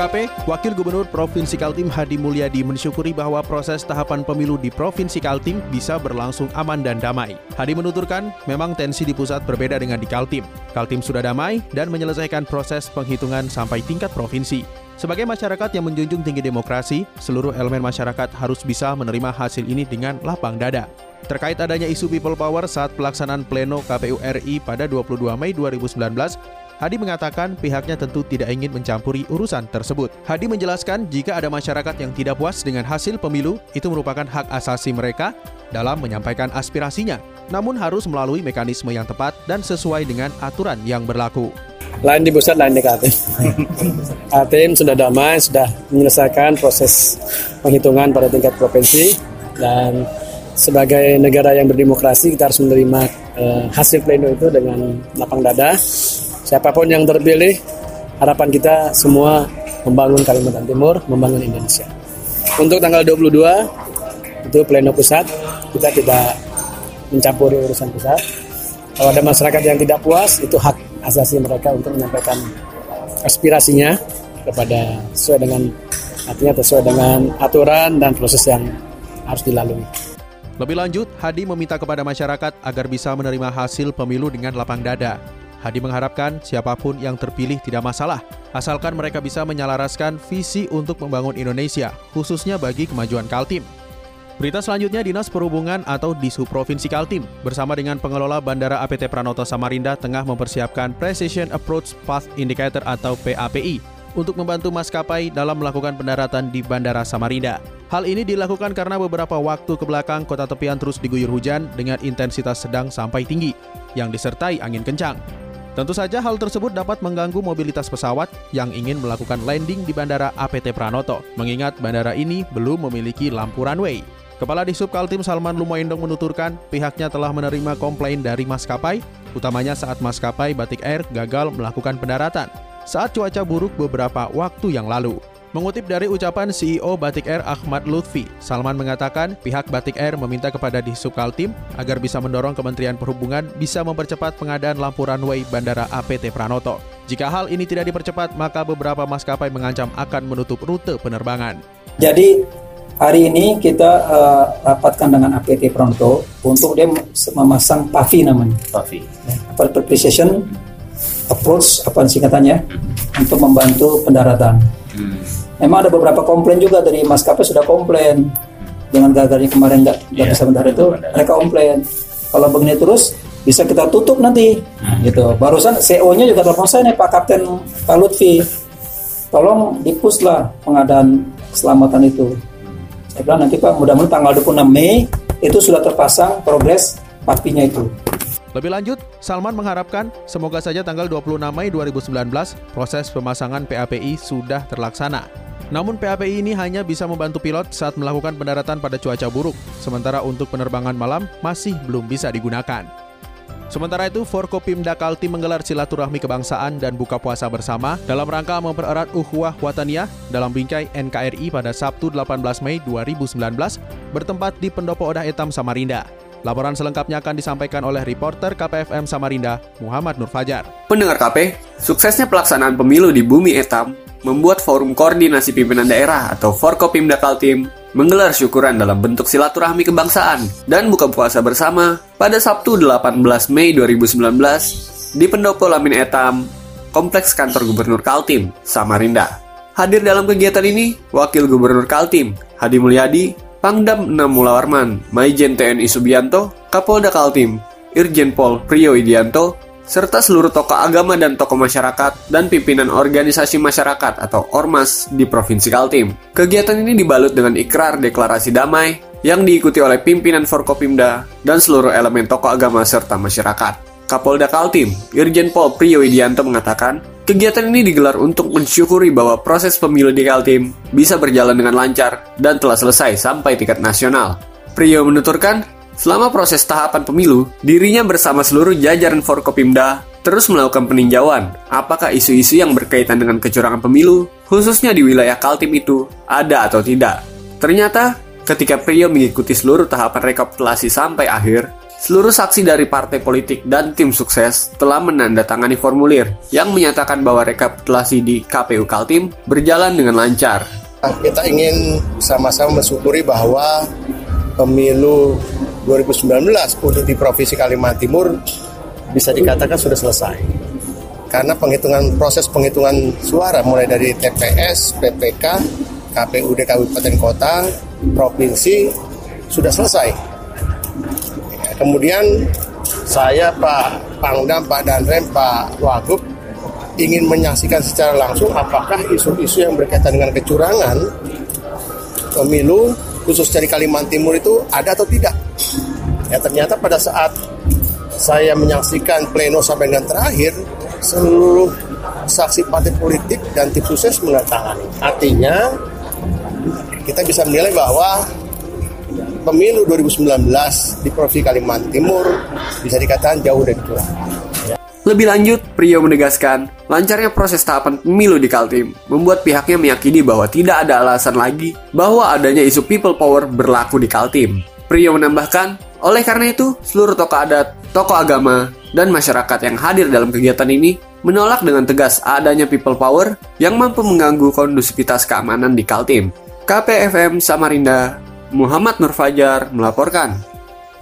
KP, Wakil Gubernur Provinsi Kaltim Hadi Mulyadi mensyukuri bahwa proses tahapan pemilu di Provinsi Kaltim bisa berlangsung aman dan damai. Hadi menuturkan, memang tensi di pusat berbeda dengan di Kaltim. Kaltim sudah damai dan menyelesaikan proses penghitungan sampai tingkat provinsi. Sebagai masyarakat yang menjunjung tinggi demokrasi, seluruh elemen masyarakat harus bisa menerima hasil ini dengan lapang dada. Terkait adanya isu people power saat pelaksanaan pleno KPU RI pada 22 Mei 2019, Hadi mengatakan pihaknya tentu tidak ingin mencampuri urusan tersebut. Hadi menjelaskan jika ada masyarakat yang tidak puas dengan hasil pemilu, itu merupakan hak asasi mereka dalam menyampaikan aspirasinya. Namun harus melalui mekanisme yang tepat dan sesuai dengan aturan yang berlaku. Lain di pusat, lain di Kaltim. Kaltim sudah damai, sudah menyelesaikan proses penghitungan pada tingkat provinsi. Dan sebagai negara yang berdemokrasi, kita harus menerima hasil pleno itu dengan lapang dada. Siapapun yang terpilih, harapan kita semua membangun Kalimantan Timur, membangun Indonesia. Untuk tanggal 22, itu pleno pusat, kita tidak mencampuri urusan pusat. Kalau ada masyarakat yang tidak puas, itu hak asasi mereka untuk menyampaikan aspirasinya kepada sesuai dengan artinya sesuai dengan aturan dan proses yang harus dilalui. Lebih lanjut, Hadi meminta kepada masyarakat agar bisa menerima hasil pemilu dengan lapang dada. Hadi mengharapkan siapapun yang terpilih tidak masalah, asalkan mereka bisa menyelaraskan visi untuk membangun Indonesia, khususnya bagi kemajuan Kaltim. Berita selanjutnya, Dinas Perhubungan atau Dishub Provinsi Kaltim bersama dengan pengelola Bandara APT Pranoto Samarinda tengah mempersiapkan Precision Approach Path Indicator atau PAPI untuk membantu maskapai dalam melakukan pendaratan di Bandara Samarinda. Hal ini dilakukan karena beberapa waktu kebelakang kota tepian terus diguyur hujan dengan intensitas sedang sampai tinggi yang disertai angin kencang. Tentu saja hal tersebut dapat mengganggu mobilitas pesawat yang ingin melakukan landing di Bandara APT Pranoto, mengingat bandara ini belum memiliki lampu runway. Kepala Dishub Kaltim Salman Lumaendong menuturkan pihaknya telah menerima komplain dari maskapai, utamanya saat maskapai Batik Air gagal melakukan pendaratan saat cuaca buruk beberapa waktu yang lalu. Mengutip dari ucapan CEO Batik Air Ahmad Lutfi, Salman mengatakan pihak Batik Air meminta kepada Dishub Kaltim agar bisa mendorong Kementerian Perhubungan bisa mempercepat pengadaan lampu runway Bandara APT Pranoto. Jika hal ini tidak dipercepat, maka beberapa maskapai mengancam akan menutup rute penerbangan. Jadi hari ini kita rapatkan dengan APT Pranoto untuk dia memasang PAVI namanya. PAVI. Precision Approach, apa singkatannya, untuk membantu pendaratan. Memang ada beberapa komplain juga dari maskapai sudah komplain dengan gagalnya kemarin nggak bisa bentar itu mereka komplain. Kalau begini terus bisa kita tutup nanti, gitu. Barusan CEO-nya juga telepon saya nih, Pak Kapten Pak Lutfi, tolong dipus lah pengadaan keselamatan itu. Saya bilang nanti Pak, mudah-mudahan tanggal 26 Mei itu sudah terpasang progres papinya itu. Lebih lanjut, Salman mengharapkan semoga saja tanggal 26 Mei 2019 proses pemasangan PAPI sudah terlaksana. Namun PAPI ini hanya bisa membantu pilot saat melakukan pendaratan pada cuaca buruk, sementara untuk penerbangan malam masih belum bisa digunakan. Sementara itu, Forkopimda Kaltim menggelar silaturahmi kebangsaan dan buka puasa bersama dalam rangka mempererat ukhuwah wataniyah dalam bingkai NKRI pada Sabtu 18 Mei 2019 bertempat di Pendopo Odah Etam, Samarinda. Laporan selengkapnya akan disampaikan oleh reporter KPFM Samarinda, Muhammad Nur Fajar. Pendengar KP, suksesnya pelaksanaan pemilu di Bumi Etam membuat Forum Koordinasi Pimpinan Daerah atau Forkopimda Kaltim menggelar syukuran dalam bentuk silaturahmi kebangsaan dan buka puasa bersama pada Sabtu 18 Mei 2019 di Pendopo Lamin Etam, Kompleks Kantor Gubernur Kaltim, Samarinda. Hadir dalam kegiatan ini, Wakil Gubernur Kaltim, Hadi Mulyadi, Pangdam 6 Mula Warman, Mayjen TNI Subianto, Kapolda Kaltim, Irjen Pol Priyo Idianto, serta seluruh tokoh agama dan tokoh masyarakat dan pimpinan organisasi masyarakat atau ORMAS di Provinsi Kaltim. Kegiatan ini dibalut dengan ikrar deklarasi damai yang diikuti oleh pimpinan Forkopimda dan seluruh elemen tokoh agama serta masyarakat. Kapolda Kaltim, Irjen Pol Priyo Idianto mengatakan, kegiatan ini digelar untuk mensyukuri bahwa proses pemilu di Kaltim bisa berjalan dengan lancar dan telah selesai sampai tingkat nasional. Priyo menuturkan, selama proses tahapan pemilu, dirinya bersama seluruh jajaran Forkopimda terus melakukan peninjauan apakah isu-isu yang berkaitan dengan kecurangan pemilu, khususnya di wilayah Kaltim itu, ada atau tidak. Ternyata, ketika Priyo mengikuti seluruh tahapan rekapitulasi sampai akhir, seluruh saksi dari partai politik dan tim sukses telah menandatangani formulir yang menyatakan bahwa rekapitulasi di KPU Kaltim berjalan dengan lancar. Kita ingin sama-sama mensyukuri bahwa pemilu 2019 untuk di Provinsi Kalimantan Timur bisa dikatakan sudah selesai. Karena penghitungan proses penghitungan suara mulai dari TPS, PPK, KPU Kabupaten Kota, Provinsi sudah selesai. Kemudian saya, Pak Pangdam, Pak Danrem, Pak Wagub ingin menyaksikan secara langsung apakah isu-isu yang berkaitan dengan kecurangan pemilu khusus dari Kalimantan Timur itu ada atau tidak. Ya, ternyata pada saat saya menyaksikan pleno sampai dengan terakhir, seluruh saksi partai politik dan tim sukses menandatangani. Artinya kita bisa menilai bahwa pemilu 2019 di Provinsi Kalimantan Timur bisa dikatakan jauh dari kecurangan. Lebih lanjut, Priyo menegaskan, lancarnya proses tahapan pemilu di Kaltim membuat pihaknya meyakini bahwa tidak ada alasan lagi bahwa adanya isu people power berlaku di Kaltim. Priyo menambahkan, oleh karena itu, seluruh tokoh adat, tokoh agama, dan masyarakat yang hadir dalam kegiatan ini menolak dengan tegas adanya people power yang mampu mengganggu kondusivitas keamanan di Kaltim. KPFM Samarinda, Muhammad Nur Fajar melaporkan.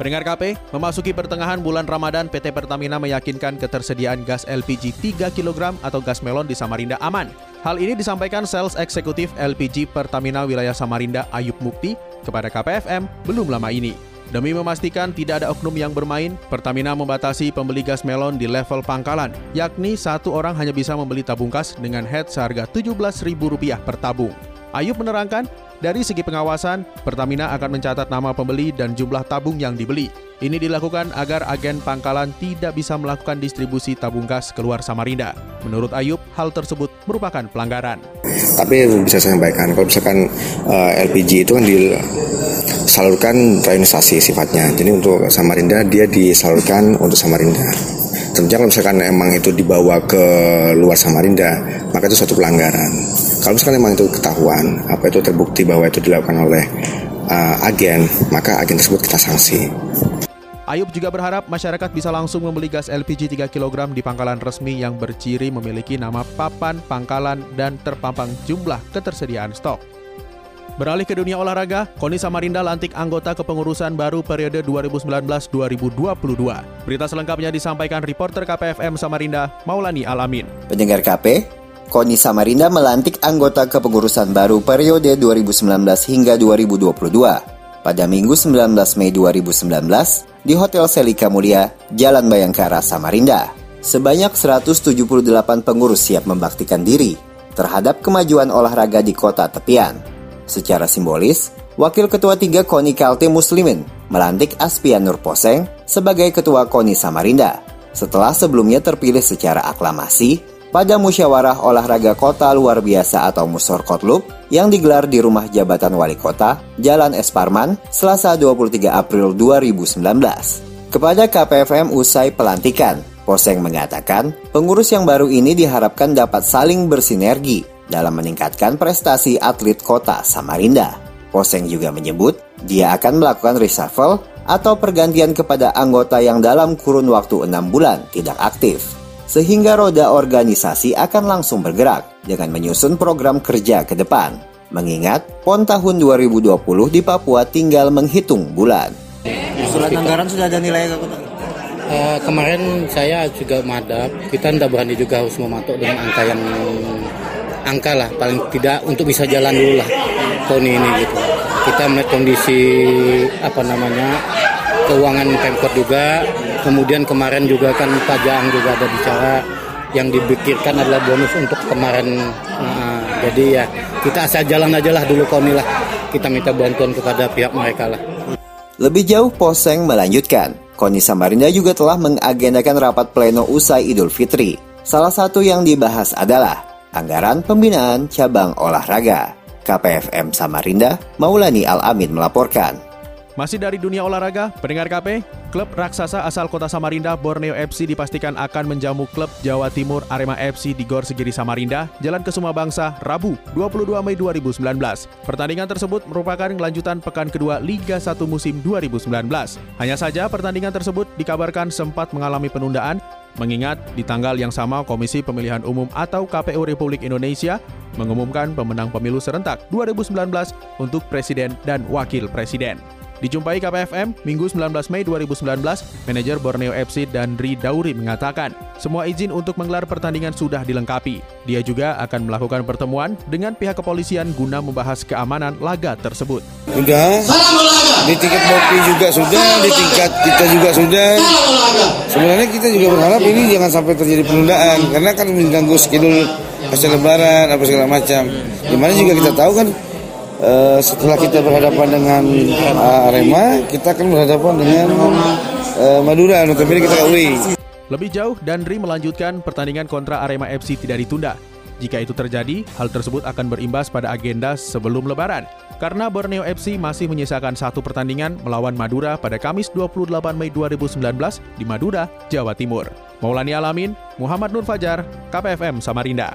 Pendengar KP, memasuki pertengahan bulan Ramadan, PT Pertamina meyakinkan ketersediaan gas LPG 3 kg atau gas melon di Samarinda aman. Hal ini disampaikan Sales Eksekutif LPG Pertamina wilayah Samarinda Ayub Mukti kepada KPFM belum lama ini. Demi memastikan tidak ada oknum yang bermain, Pertamina membatasi pembeli gas melon di level pangkalan, yakni satu orang hanya bisa membeli tabung gas dengan head seharga Rp17.000 per tabung. Ayub menerangkan, dari segi pengawasan, Pertamina akan mencatat nama pembeli dan jumlah tabung yang dibeli. Ini dilakukan agar agen pangkalan tidak bisa melakukan distribusi tabung gas keluar Samarinda. Menurut Ayub, hal tersebut merupakan pelanggaran. Tapi bisa saya sampaikan, kalau misalkan LPG itu kan disalurkan reinstasi sifatnya. Jadi untuk Samarinda, dia disalurkan untuk Samarinda. Tentunya kalau misalkan emang itu dibawa ke luar Samarinda, maka itu suatu pelanggaran. Kalau misalkan memang itu ketahuan, apa itu terbukti bahwa itu dilakukan oleh agen, maka agen tersebut kita sanksi. Ayub juga berharap masyarakat bisa langsung membeli gas LPG 3 kg di pangkalan resmi yang berciri memiliki nama papan, pangkalan, dan terpampang jumlah ketersediaan stok. Beralih ke dunia olahraga, Koni Samarinda lantik anggota kepengurusan baru periode 2019-2022. Berita selengkapnya disampaikan reporter KPFM Samarinda, Maulani Alamin. Pendengar KP, Koni Samarinda melantik anggota kepengurusan baru periode 2019 hingga 2022 pada Minggu 19 Mei 2019 di Hotel Selika Mulia, Jalan Bayangkara, Samarinda. Sebanyak 178 pengurus siap membaktikan diri terhadap kemajuan olahraga di kota tepian. Secara simbolis, Wakil Ketua 3 Koni Kaltim Muslimin melantik Aspianur Poseng sebagai Ketua Koni Samarinda setelah sebelumnya terpilih secara aklamasi pada Musyawarah Olahraga Kota Luar Biasa atau Musyorkotlub yang digelar di Rumah Jabatan Wali Kota, Jalan Es Parman, Selasa 23 April 2019. Kepada KPFM usai pelantikan, Poseng mengatakan pengurus yang baru ini diharapkan dapat saling bersinergi dalam meningkatkan prestasi atlet kota Samarinda. Poseng juga menyebut dia akan melakukan reshuffle atau pergantian kepada anggota yang dalam kurun waktu 6 bulan tidak aktif, sehingga roda organisasi akan langsung bergerak dengan menyusun program kerja ke depan, mengingat PON tahun 2020 di Papua tinggal menghitung bulan. Surat anggaran sudah ada nilai? Kemarin saya juga madap, kita tidak berani juga harus mematok dengan angka yang angka lah, paling tidak untuk bisa jalan dulu lah tahun ini gitu. Kita melihat kondisi keuangan Pemkot juga. Kemudian kemarin juga kan Pak Jaang juga ada bicara yang dipikirkan adalah bonus untuk kemarin. Jadi ya kita asal jalan aja lah dulu Koni lah. kita minta bantuan kepada pihak mereka lah. Lebih jauh, Poseng melanjutkan, Koni Samarinda juga telah mengagendakan rapat pleno usai Idul Fitri. Salah satu yang dibahas adalah anggaran pembinaan cabang olahraga. KPFM Samarinda, Maulani Alamin melaporkan. Masih dari dunia olahraga, pendengar KP, klub raksasa asal kota Samarinda, Borneo FC dipastikan akan menjamu klub Jawa Timur Arema FC di Gor Segiri Samarinda, Jalan Kesuma Bangsa, Rabu 22 Mei 2019. Pertandingan tersebut merupakan lanjutan pekan kedua Liga 1 musim 2019. Hanya saja pertandingan tersebut dikabarkan sempat mengalami penundaan, mengingat di tanggal yang sama Komisi Pemilihan Umum atau KPU Republik Indonesia mengumumkan pemenang pemilu serentak 2019 untuk Presiden dan Wakil Presiden. Dijumpai KPFM, Minggu 19 Mei 2019, manajer Borneo FC dan Ri Dauri mengatakan, semua izin untuk menggelar pertandingan sudah dilengkapi. Dia juga akan melakukan pertemuan dengan pihak kepolisian guna membahas keamanan laga tersebut. Sudah, di tingkat MOPI juga sudah, di tingkat kita juga sudah. Sebenarnya kita juga berharap ini jangan sampai terjadi penundaan, karena kan mengganggu schedule pasca lebaran, apa segala macam. Dimana juga kita tahu kan, setelah kita berhadapan dengan Arema, kita akan berhadapan dengan Madura, notabene kita KUI. Lebih jauh, Danri melanjutkan pertandingan kontra Arema FC tidak ditunda. Jika itu terjadi, hal tersebut akan berimbas pada agenda sebelum Lebaran. Karena Borneo FC masih menyisakan satu pertandingan melawan Madura pada Kamis 28 Mei 2019 di Madura, Jawa Timur. Maulani Alamin, Muhammad Nur Fajar, KPFM Samarinda.